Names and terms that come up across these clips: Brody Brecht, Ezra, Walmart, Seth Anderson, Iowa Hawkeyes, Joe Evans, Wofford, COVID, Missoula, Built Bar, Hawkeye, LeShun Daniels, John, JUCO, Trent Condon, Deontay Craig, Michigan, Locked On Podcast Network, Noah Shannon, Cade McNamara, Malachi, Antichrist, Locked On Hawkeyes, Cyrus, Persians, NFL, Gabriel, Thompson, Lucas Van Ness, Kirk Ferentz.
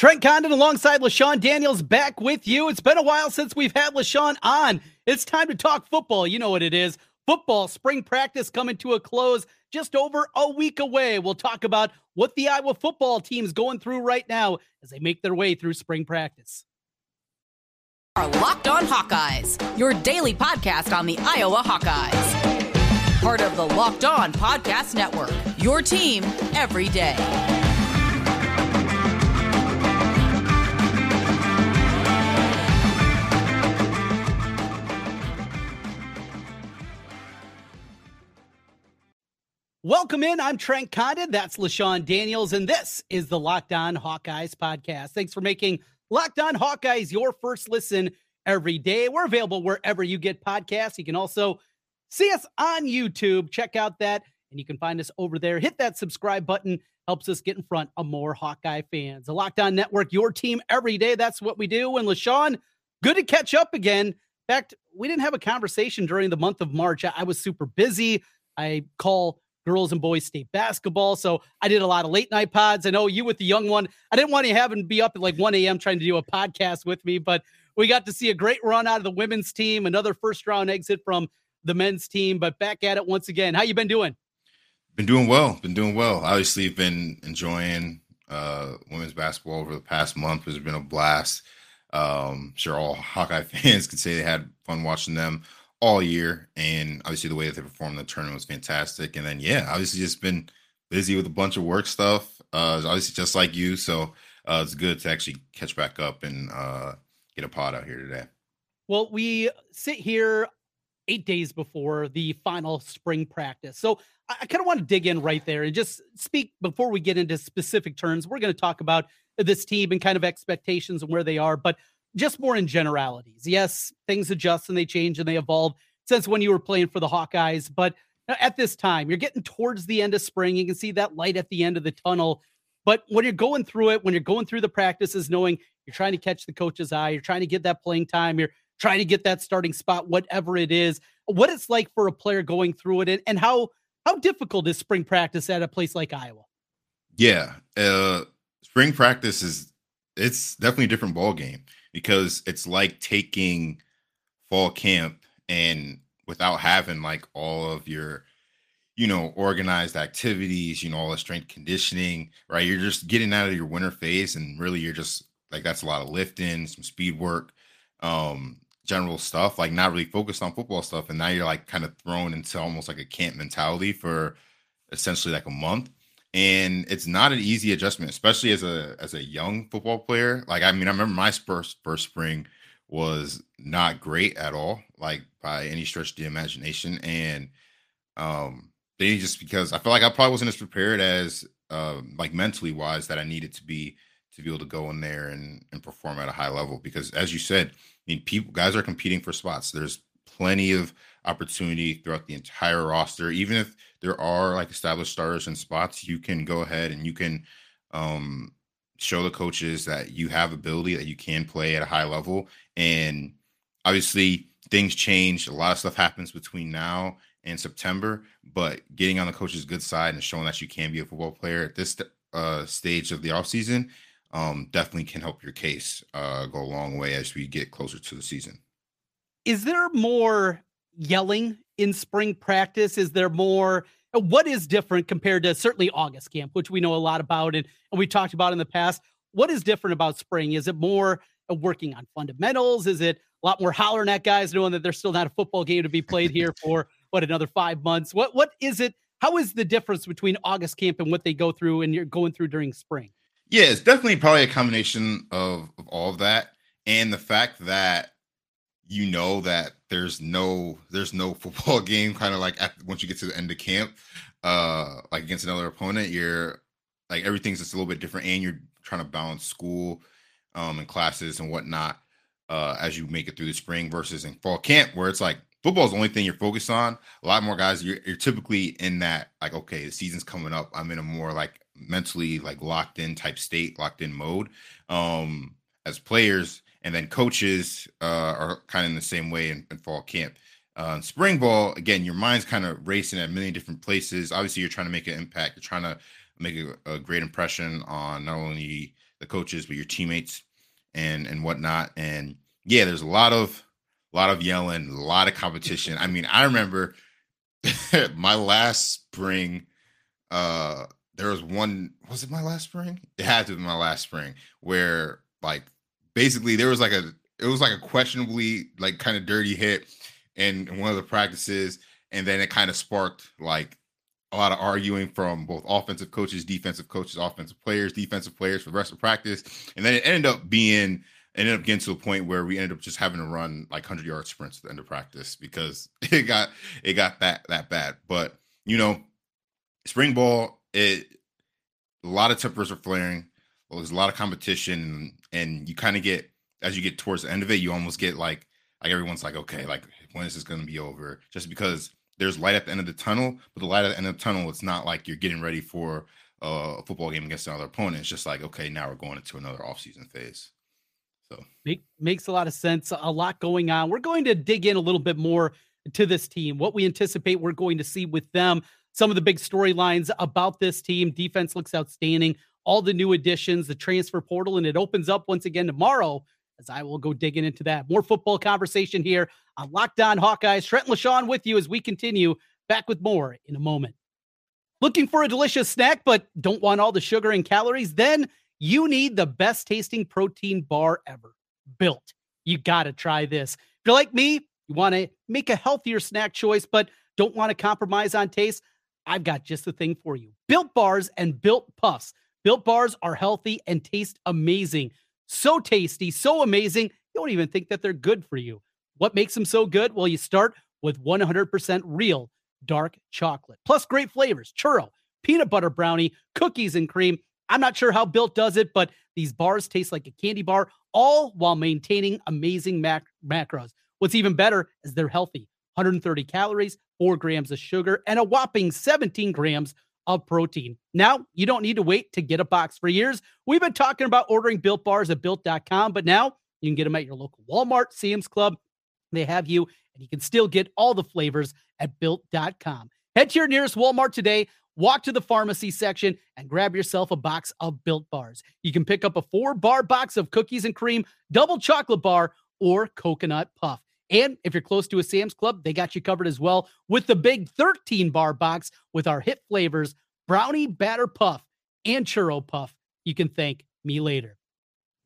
Trent Condon alongside LeShun Daniels back with you. It's been a while since we've had LeShun on. It's time to talk football. You know what it is. Football spring practice coming to a close just over a week away. We'll talk about what the Iowa football team's going through right now as they make their way through spring practice. Our Locked On Hawkeyes, your daily podcast on the Iowa Hawkeyes. Part of the Locked On Podcast Network, your team every day. Welcome in. I'm Trent Condon. That's LeShun Daniels, and this is the Locked On Hawkeyes podcast. Thanks for making Locked On Hawkeyes your first listen every day. We're available wherever you get podcasts. You can also see us on YouTube. Check out that, and you can find us over there. Hit that subscribe button. Helps us get in front of more Hawkeye fans. The Locked On Network, your team every day. That's what we do. And LeShun, good to catch up again. In fact, we didn't have a conversation during the month of March. I was super busy. I call girls and boys state basketball. So I did a lot of late night pods. I know you with the young one, I didn't want to have him be up at like 1 a.m. trying to do a podcast with me, but we got to see a great run out of the women's team, another first round exit from the men's team, but back at it once again. How you been doing? Been doing well. Obviously been enjoying women's basketball over the past month. It's been a blast. Sure all Hawkeye fans could say they had fun watching them all year, and obviously the way that they performed in the tournament was fantastic. And then, obviously just been busy with a bunch of work stuff, obviously just like you. So it's good to actually catch back up and get a pod out here today. Well, we sit here 8 days before the final spring practice. So I kind of want to dig in right there and just speak before we get into specific terms. We're going to talk about this team and kind of expectations and where they are, but just more in generalities. Yes, things adjust and they change and they evolve since when you were playing for the Hawkeyes. But at this time, you're getting towards the end of spring. You can see that light at the end of the tunnel. But when you're going through it, when you're going through the practices, knowing you're trying to catch the coach's eye, you're trying to get that playing time, you're trying to get that starting spot, whatever it is, what it's like for a player going through it, and how difficult is spring practice at a place like Iowa? Yeah. Spring practice it's definitely a different ballgame, because it's like taking fall camp and without having like all of your, organized activities, all the strength conditioning, right? You're just getting out of your winter phase, and really you're just like, that's a lot of lifting, some speed work, general stuff, like not really focused on football stuff. And now you're like kind of thrown into almost like a camp mentality for essentially like a month. And it's not an easy adjustment, especially as a young football player. Like, I mean, I remember my first spring was not great at all, like by any stretch of the imagination. And then just because I feel like I probably wasn't as prepared as like mentally wise that I needed to be able to go in there and perform at a high level. Because as you said, I mean, guys are competing for spots. There's plenty of opportunity throughout the entire roster. Even if there are like established starters and spots, you can go ahead and you can show the coaches that you have ability, that you can play at a high level. And obviously things change. A lot of stuff happens between now and September, but getting on the coach's good side and showing that you can be a football player at this stage of the offseason definitely can help your case go a long way as we get closer to the season. Is there more yelling in spring practice? Is there more? What is different compared to certainly August camp, which we know a lot about and we talked about in the past? What is different about spring? Is it more working on fundamentals? Is it a lot more hollering at guys knowing that there's still not a football game to be played here for another 5 months? What is it? How is the difference between August camp and what they go through and you're going through during spring? Yeah, it's definitely probably a combination of all of that. And the fact that, that there's no football game kind of like once you get to the end of camp, like against another opponent, you're like, everything's just a little bit different, and you're trying to balance school and classes and whatnot as you make it through the spring versus in fall camp, where it's like football is the only thing you're focused on. A lot more guys, you're typically in that like, okay, the season's coming up. I'm in a more like mentally like locked in type state, locked in mode as players. And then coaches are kind of in the same way in fall camp. Spring ball, again, your mind's kind of racing at many different places. Obviously, you're trying to make an impact. You're trying to make a great impression on not only the coaches, but your teammates and whatnot. And yeah, there's a lot of yelling, a lot of competition. I mean, I remember my last spring, there was one, was it my last spring? It had to be my last spring where like, basically there was it was like a questionably like kind of dirty hit in one of the practices. And then it kind of sparked like a lot of arguing from both offensive coaches, defensive coaches, offensive players, defensive players for the rest of practice. And then it ended up getting to a point where we ended up just having to run like 100-yard sprints at the end of practice because it got that bad. But you know, spring ball, a lot of tempers are flaring. Well, there's a lot of competition, and you kind of get, as you get towards the end of it, you almost get like everyone's like, okay, like when is this going to be over? Just because there's light at the end of the tunnel, but the light at the end of the tunnel, it's not like you're getting ready for a football game against another opponent. It's just like, okay, now we're going into another offseason phase. So makes a lot of sense. A lot going on. We're going to dig in a little bit more to this team, what we anticipate we're going to see with them, some of the big storylines about this team. Defense looks outstanding. All the new additions, the transfer portal, and it opens up once again tomorrow, as I will go digging into that. More football conversation here on Locked On Hawkeyes. Trent and LeShun with you as we continue. Back with more in a moment. Looking for a delicious snack but don't want all the sugar and calories? Then you need the best tasting protein bar ever, Built. You got to try this. If you're like me, you want to make a healthier snack choice but don't want to compromise on taste, I've got just the thing for you. Built Bars and Built Puffs. Built Bars are healthy and taste amazing. So tasty, so amazing, you don't even think that they're good for you. What makes them so good? Well, you start with 100% real dark chocolate, plus great flavors, churro, peanut butter brownie, cookies and cream. I'm not sure how Built does it, but these bars taste like a candy bar, all while maintaining amazing macros. What's even better is they're healthy. 130 calories, 4 grams of sugar, and a whopping 17 grams of protein. Now, you don't need to wait to get a box. For years, we've been talking about ordering Built Bars at Built.com, but now you can get them at your local Walmart, Sam's Club. They have you, and you can still get all the flavors at Built.com. Head to your nearest Walmart today, walk to the pharmacy section, and grab yourself a box of Built Bars. You can pick up a 4-bar box of cookies and cream, double chocolate bar, or coconut puff. And if you're close to a Sam's Club, they got you covered as well with the big 13-bar box with our hit flavors, brownie batter puff and churro puff. You can thank me later.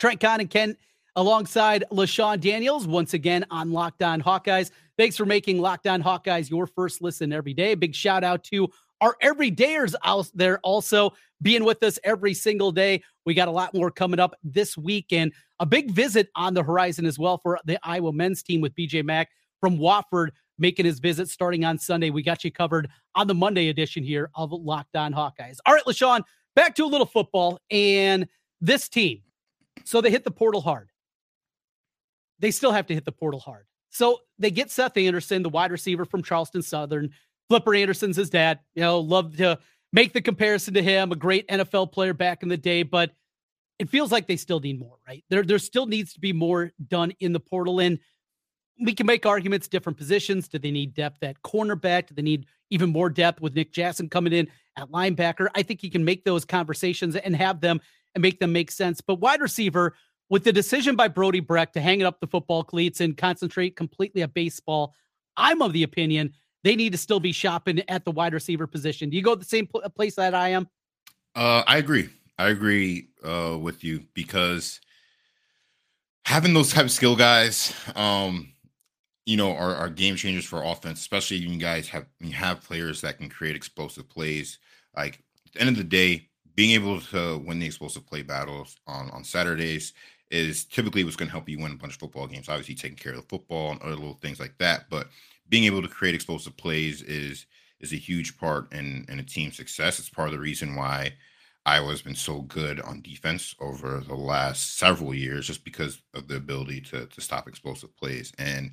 Trent Condon and Ken alongside LeShun Daniels once again on Locked On Hawkeyes. Thanks for making Locked On Hawkeyes your first listen every day. Big shout out to our everydayers out there also being with us every single day. We got a lot more coming up this week and a big visit on the horizon as well for the Iowa men's team with BJ Mack from Wofford making his visit starting on Sunday. We got you covered on the Monday edition here of Locked On Hawkeyes. All right, LeShun, back to a little football and this team. So they hit the portal hard. They still have to hit the portal hard. So they get Seth Anderson, the wide receiver from Charleston Southern. Flipper Anderson's his dad, you know, love to make the comparison to him, a great NFL player back in the day, but it feels like they still need more, right? There still needs to be more done in the portal, and we can make arguments, different positions. Do they need depth at cornerback? Do they need even more depth with Nick Jackson coming in at linebacker? I think he can make those conversations and have them and make them make sense, but wide receiver, with the decision by Brody Brecht to hang up the football cleats and concentrate completely at baseball, I'm of the opinion they need to still be shopping at the wide receiver position. Do you go to the same place that I am? I agree with you because having those type of skill guys, you know, are game changers for offense, especially when you guys have players that can create explosive plays. Like at the end of the day, being able to win the explosive play battles on Saturdays is typically what's going to help you win a bunch of football games. Obviously taking care of the football and other little things like that, but being able to create explosive plays is a huge part in a team's success. It's part of the reason why Iowa's been so good on defense over the last several years, just because of the ability to stop explosive plays. And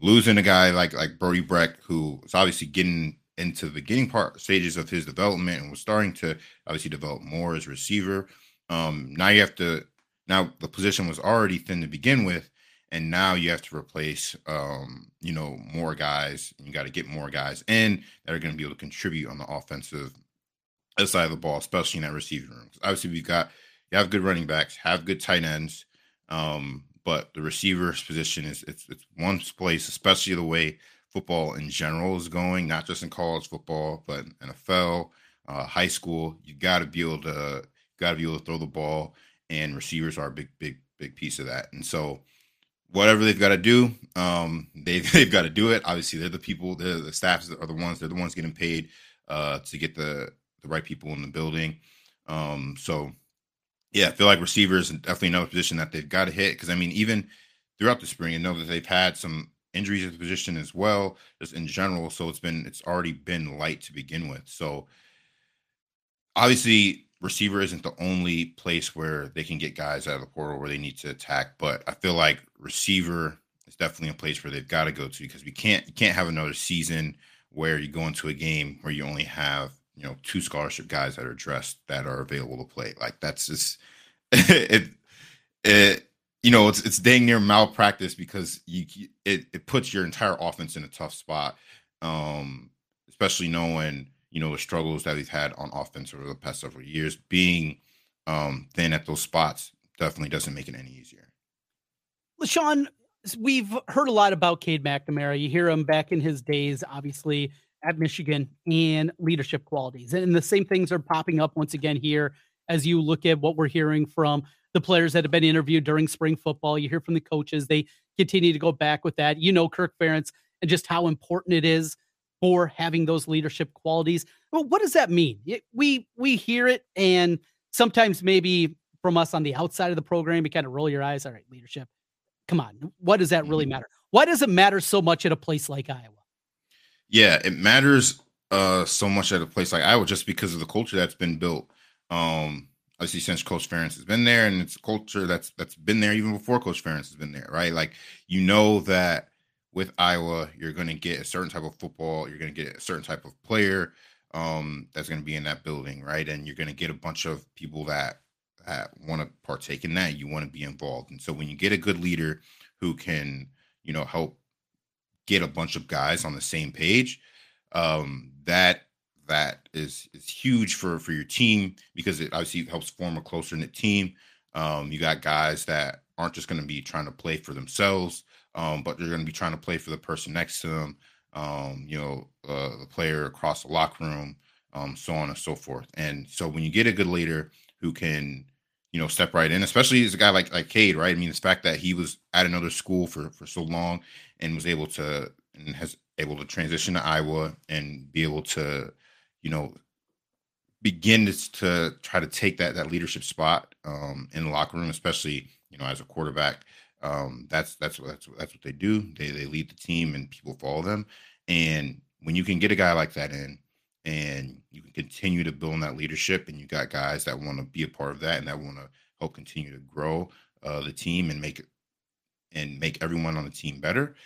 losing a guy like Brody Brecht, who is obviously getting into the beginning stages of his development and was starting to obviously develop more as receiver. Now the position was already thin to begin with, and now you have to replace, you know, more guys. You got to get more guys in that are going to be able to contribute on the offensive outside of the ball, especially in that receiving room. Obviously, you have good running backs, have good tight ends, but the receiver's position is one place, especially the way football in general is going, not just in college football, but in NFL, high school. You got to be able to throw the ball, and receivers are a big piece of that. And so, whatever they've got to do, they've got to do it. Obviously, they're the people, the staffs are the ones. They're the ones getting paid to get the right people in the building. Yeah, I feel like receivers is definitely another position that they've got to hit. Because, I mean, even throughout the spring, I know that they've had some injuries at the position as well, just in general. So it's already been light to begin with. So obviously, receiver isn't the only place where they can get guys out of the portal where they need to attack. But I feel like receiver is definitely a place where they've got to go to, because you can't have another season where you go into a game where you only have, you know, two scholarship guys that are dressed that are available to play. Like, that's just it. You know, it's dang near malpractice, because it puts your entire offense in a tough spot, especially knowing, you know, the struggles that we've had on offense over the past several years. Being thin at those spots definitely doesn't make it any easier. LeShun, we've heard a lot about Cade McNamara. You hear him back in his days, obviously, at Michigan, and leadership qualities. And the same things are popping up once again here as you look at what we're hearing from the players that have been interviewed during spring football. You hear from the coaches. They continue to go back with that. You know, Kirk Ferentz, and just how important it is for having those leadership qualities. Well, what does that mean? We hear it, and sometimes maybe from us on the outside of the program, you kind of roll your eyes. All right, leadership. Come on. What does that really matter? Why does it matter so much at a place like Iowa? Yeah, it matters so much at a place like Iowa, just because of the culture that's been built. Obviously, since Coach Ferentz has been there, and it's a culture that's been there even before Coach Ferentz has been there, right? Like, you know that with Iowa, you're going to get a certain type of football. You're going to get a certain type of player that's going to be in that building, right? And you're going to get a bunch of people that want to partake in that. You want to be involved. And so when you get a good leader who can, you know, help get a bunch of guys on the same page, that is huge for your team, because it obviously helps form a closer knit team. You got guys that aren't just going to be trying to play for themselves, but they're going to be trying to play for the person next to them, the player across the locker room, so on and so forth. And so when you get a good leader who can, you know, step right in, especially as a guy like Cade, right? I mean, the fact that he was at another school for so long and was able to, and has able to transition to Iowa and be able to, you know, begin to try to take that leadership spot in the locker room, especially, you know, as a quarterback. That's what they do. They lead the team and people follow them. And when you can get a guy like that in, and you can continue to build on that leadership, and you got guys that want to be a part of that and that want to help continue to grow the team and make everyone on the team better.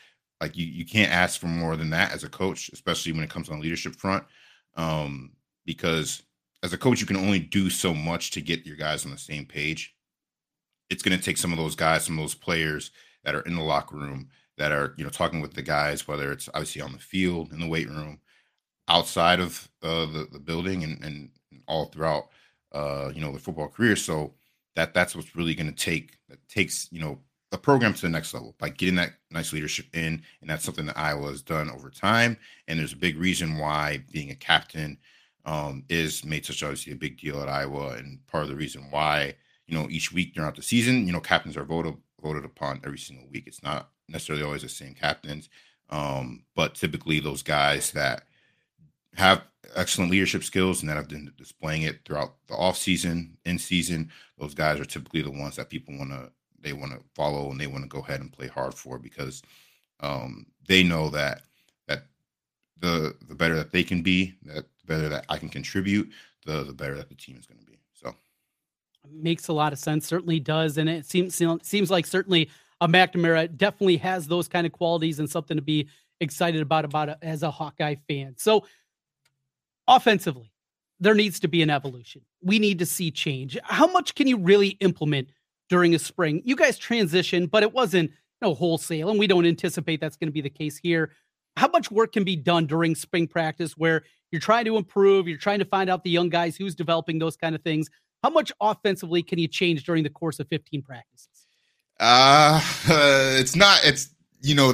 Like, you can't ask for more than that as a coach, especially when it comes on the leadership front, because as a coach, you can only do so much to get your guys on the same page. It's going to take some of those guys, some of those players that are in the locker room, that are, you know, talking with the guys, whether it's obviously on the field, in the weight room, outside of the building, and all throughout, you know, the football career. So that's what's really going to takes, you know, the program to the next level by getting that nice leadership in. And that's something that Iowa has done over time. And there's a big reason why being a captain is made such, obviously, a big deal at Iowa. And part of the reason why, you know, each week throughout the season, you know, captains are voted upon every single week. It's not necessarily always the same captains, but typically those guys that have excellent leadership skills and that have been displaying it throughout the off season, in season, those guys are typically the ones that people want to follow, and they want to go ahead and play hard for, because they know that the better that they can be, that the better that I can contribute, the better that the team is going to be. So it makes a lot of sense. Certainly does. And it seems like certainly a McNamara definitely has those kind of qualities, and something to be excited about as a Hawkeye fan. So, offensively, there needs to be an evolution. We need to see change. How much can you really implement during a spring? You guys transitioned, but it wasn't, you know, wholesale, and we don't anticipate that's going to be the case here. How much work can be done during spring practice where You're trying to improve. You're trying to find out the young guys, who's developing, those kind of things. How much offensively can you change during the course of 15 practices? It's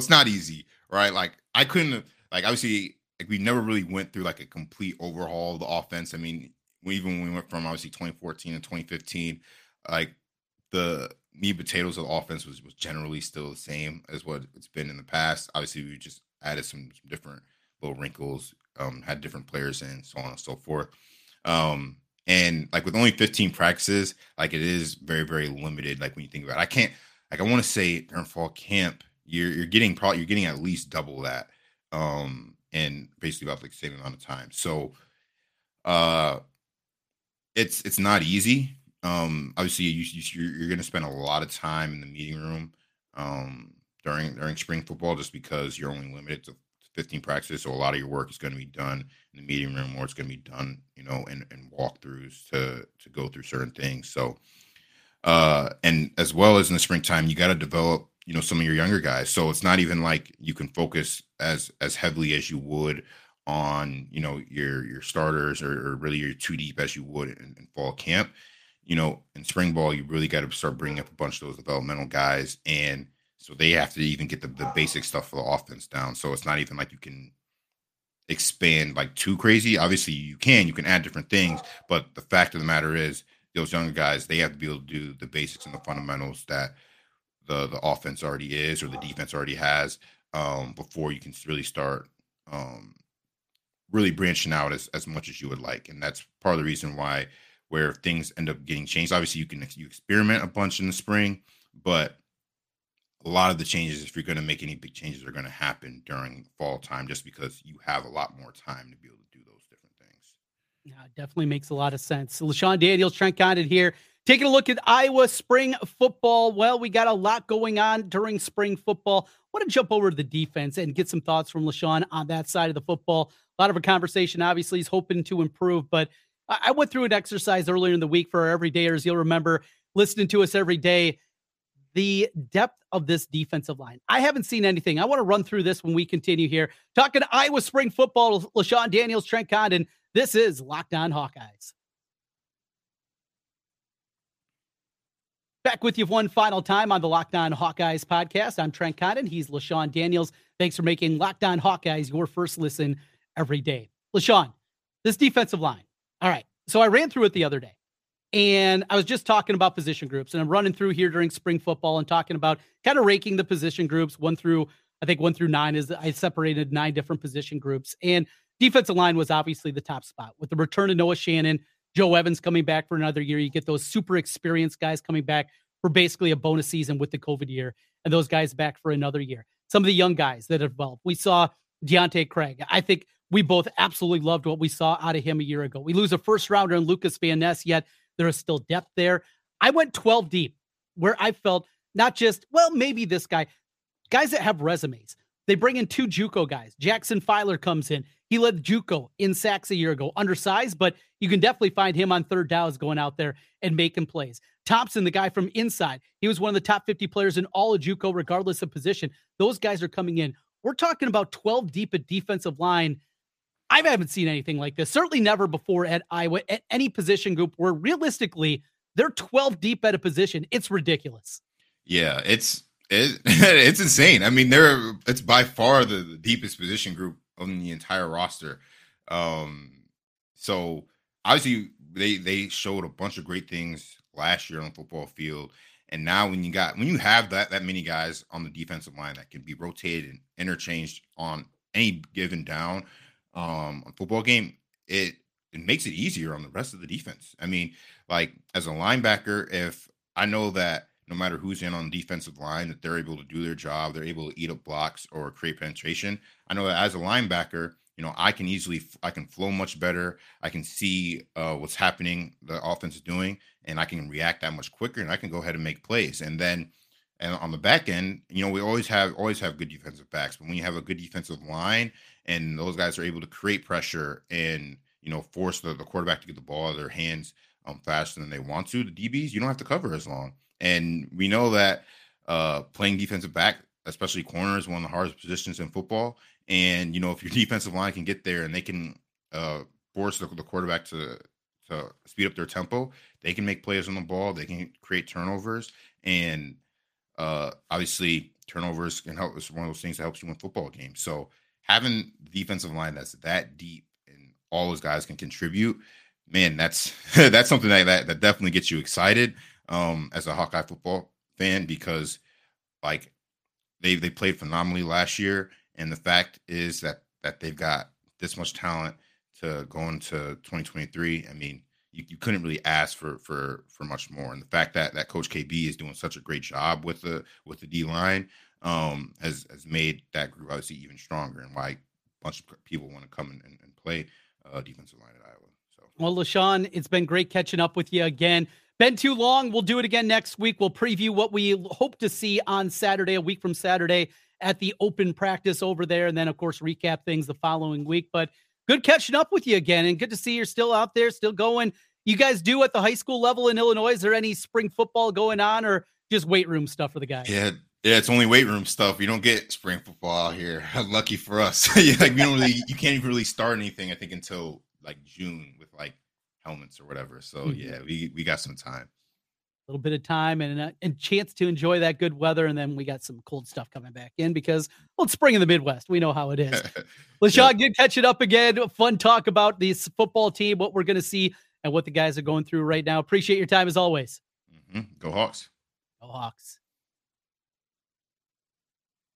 not easy, right? Like I couldn't, like, obviously, like we never really went through like a complete overhaul of the offense. I mean, when we went from obviously 2014 and 2015, like the meat and potatoes of the offense was generally still the same as what it's been in the past. Obviously, we just added some different little wrinkles, had different players and so on and so forth. And like with only 15 practices, like it is very, very limited. Like when you think about it, I want to say during fall camp, you're getting at least double that. And basically about like the same amount of time. So it's not easy. Obviously you're going to spend a lot of time in the meeting room during spring football, just because you're only limited to 15 practices. So a lot of your work is going to be done in the meeting room, or it's going to be done, in walkthroughs to go through certain things. So, and as well as in the springtime, you got to develop, some of your younger guys. So it's not even like you can focus as heavily as you would on, your starters or really your two deep as you would in fall camp. In spring ball, you really got to start bringing up a bunch of those developmental guys, and so they have to even get the basic stuff for the offense down. So it's not even like you can expand like too crazy. Obviously you can add different things, but the fact of the matter is those younger guys, they have to be able to do the basics and the fundamentals that the offense already is, or the defense already has, before you can really start really branching out as much as you would like. And that's part of the reason why where things end up getting changed. Obviously you experiment a bunch in the spring, but a lot of the changes, if you're going to make any big changes, are going to happen during fall time, just because you have a lot more time to be able to do those different things. Yeah, it definitely makes a lot of sense. So LeShun Daniels, Trent Condon here, taking a look at Iowa spring football. Well, we got a lot going on during spring football. I want to jump over to the defense and get some thoughts from LeShun on that side of the football. A lot of our conversation, obviously, is hoping to improve, but I went through an exercise earlier in the week for our everydayers. You'll remember listening to us every day. The depth of this defensive line. I haven't seen anything. I want to run through this when we continue here. Talking to Iowa spring football, LeShun Daniels, Trent Condon. This is Locked On Hawkeyes. Back with you one final time on the Locked On Hawkeyes podcast. I'm Trent Condon. He's LeShun Daniels. Thanks for making Locked On Hawkeyes your first listen every day. LeShun, this defensive line. All right. So I ran through it the other day, and I was just talking about position groups, and I'm running through here during spring football and talking about kind of ranking the position groups 1 through 9 is I separated 9 different position groups, and defensive line was obviously the top spot with the return of Noah Shannon, Joe Evans coming back for another year. You get those super experienced guys coming back for basically a bonus season with the COVID year, and those guys back for another year. Some of the young guys that have developed. We saw Deontay Craig. I think we both absolutely loved what we saw out of him a year ago. We lose a first rounder in Lucas Van Ness, yet there is still depth there. I went 12 deep, where I felt not just, well, maybe this guy, guys that have resumes. They bring in 2 JUCO guys. Jackson Filer comes in. He led JUCO in sacks a year ago. Undersized, but you can definitely find him on third downs going out there and making plays. Thompson, the guy from inside, he was one of the top 50 players in all of JUCO, regardless of position. Those guys are coming in. We're talking about 12 deep at defensive line. I haven't seen anything like this. Certainly never before at Iowa at any position group where realistically they're 12 deep at a position. It's ridiculous. Yeah, it's insane. I mean, it's by far the deepest position group on the entire roster. So obviously they showed a bunch of great things last year on the football field. And now when you have that many guys on the defensive line that can be rotated and interchanged on any given down, a football game, it makes it easier on the rest of the defense. I mean, like as a linebacker, if I know that no matter who's in on the defensive line, that they're able to do their job, they're able to eat up blocks or create penetration. I know that as a linebacker, I can flow much better. I can see what's happening, the offense is doing, and I can react that much quicker, and I can go ahead and make plays. And on the back end, we always have good defensive backs. But when you have a good defensive line and those guys are able to create pressure and, force the quarterback to get the ball out of their hands faster than they want to, the DBs, you don't have to cover as long. And we know that playing defensive back, especially corner, is one of the hardest positions in football. And, if your defensive line can get there and they can force the quarterback to speed up their tempo. They can make plays on the ball. They can create turnovers. And obviously turnovers can help. It's one of those things that helps you win football games. So having the defensive line that's that deep and all those guys can contribute, man, that's that's something that definitely gets you excited as a Hawkeye football fan, because like they played phenomenally last year. And the fact is that they've got this much talent to go into 2023. I mean, you couldn't really ask for much more. And the fact that Coach KB is doing such a great job with the D line has made that group obviously even stronger, and why a bunch of people want to come and play defensive line at Iowa. So, well, LeShun, it's been great catching up with you again. Been too long. We'll do it again next week. We'll preview what we hope to see on Saturday, a week from Saturday, at the open practice over there. And then, of course, recap things the following week. But good catching up with you again, and good to see you're still out there, still going. You guys do at the high school level in Illinois, is there any spring football going on, or just weight room stuff for the guys? Yeah, it's only weight room stuff. You don't get spring football out here. Lucky for us. Like, we don't really, you can't even really start anything, I think, until like June with like helmets or whatever. So yeah, we got some time. A little bit of time and a chance to enjoy that good weather. And then we got some cold stuff coming back in because, well, it's spring in the Midwest. We know how it is. LeShun, good catch it up again. Fun talk about this football team, what we're going to see, and what the guys are going through right now. Appreciate your time as always. Go Hawks. Go Hawks.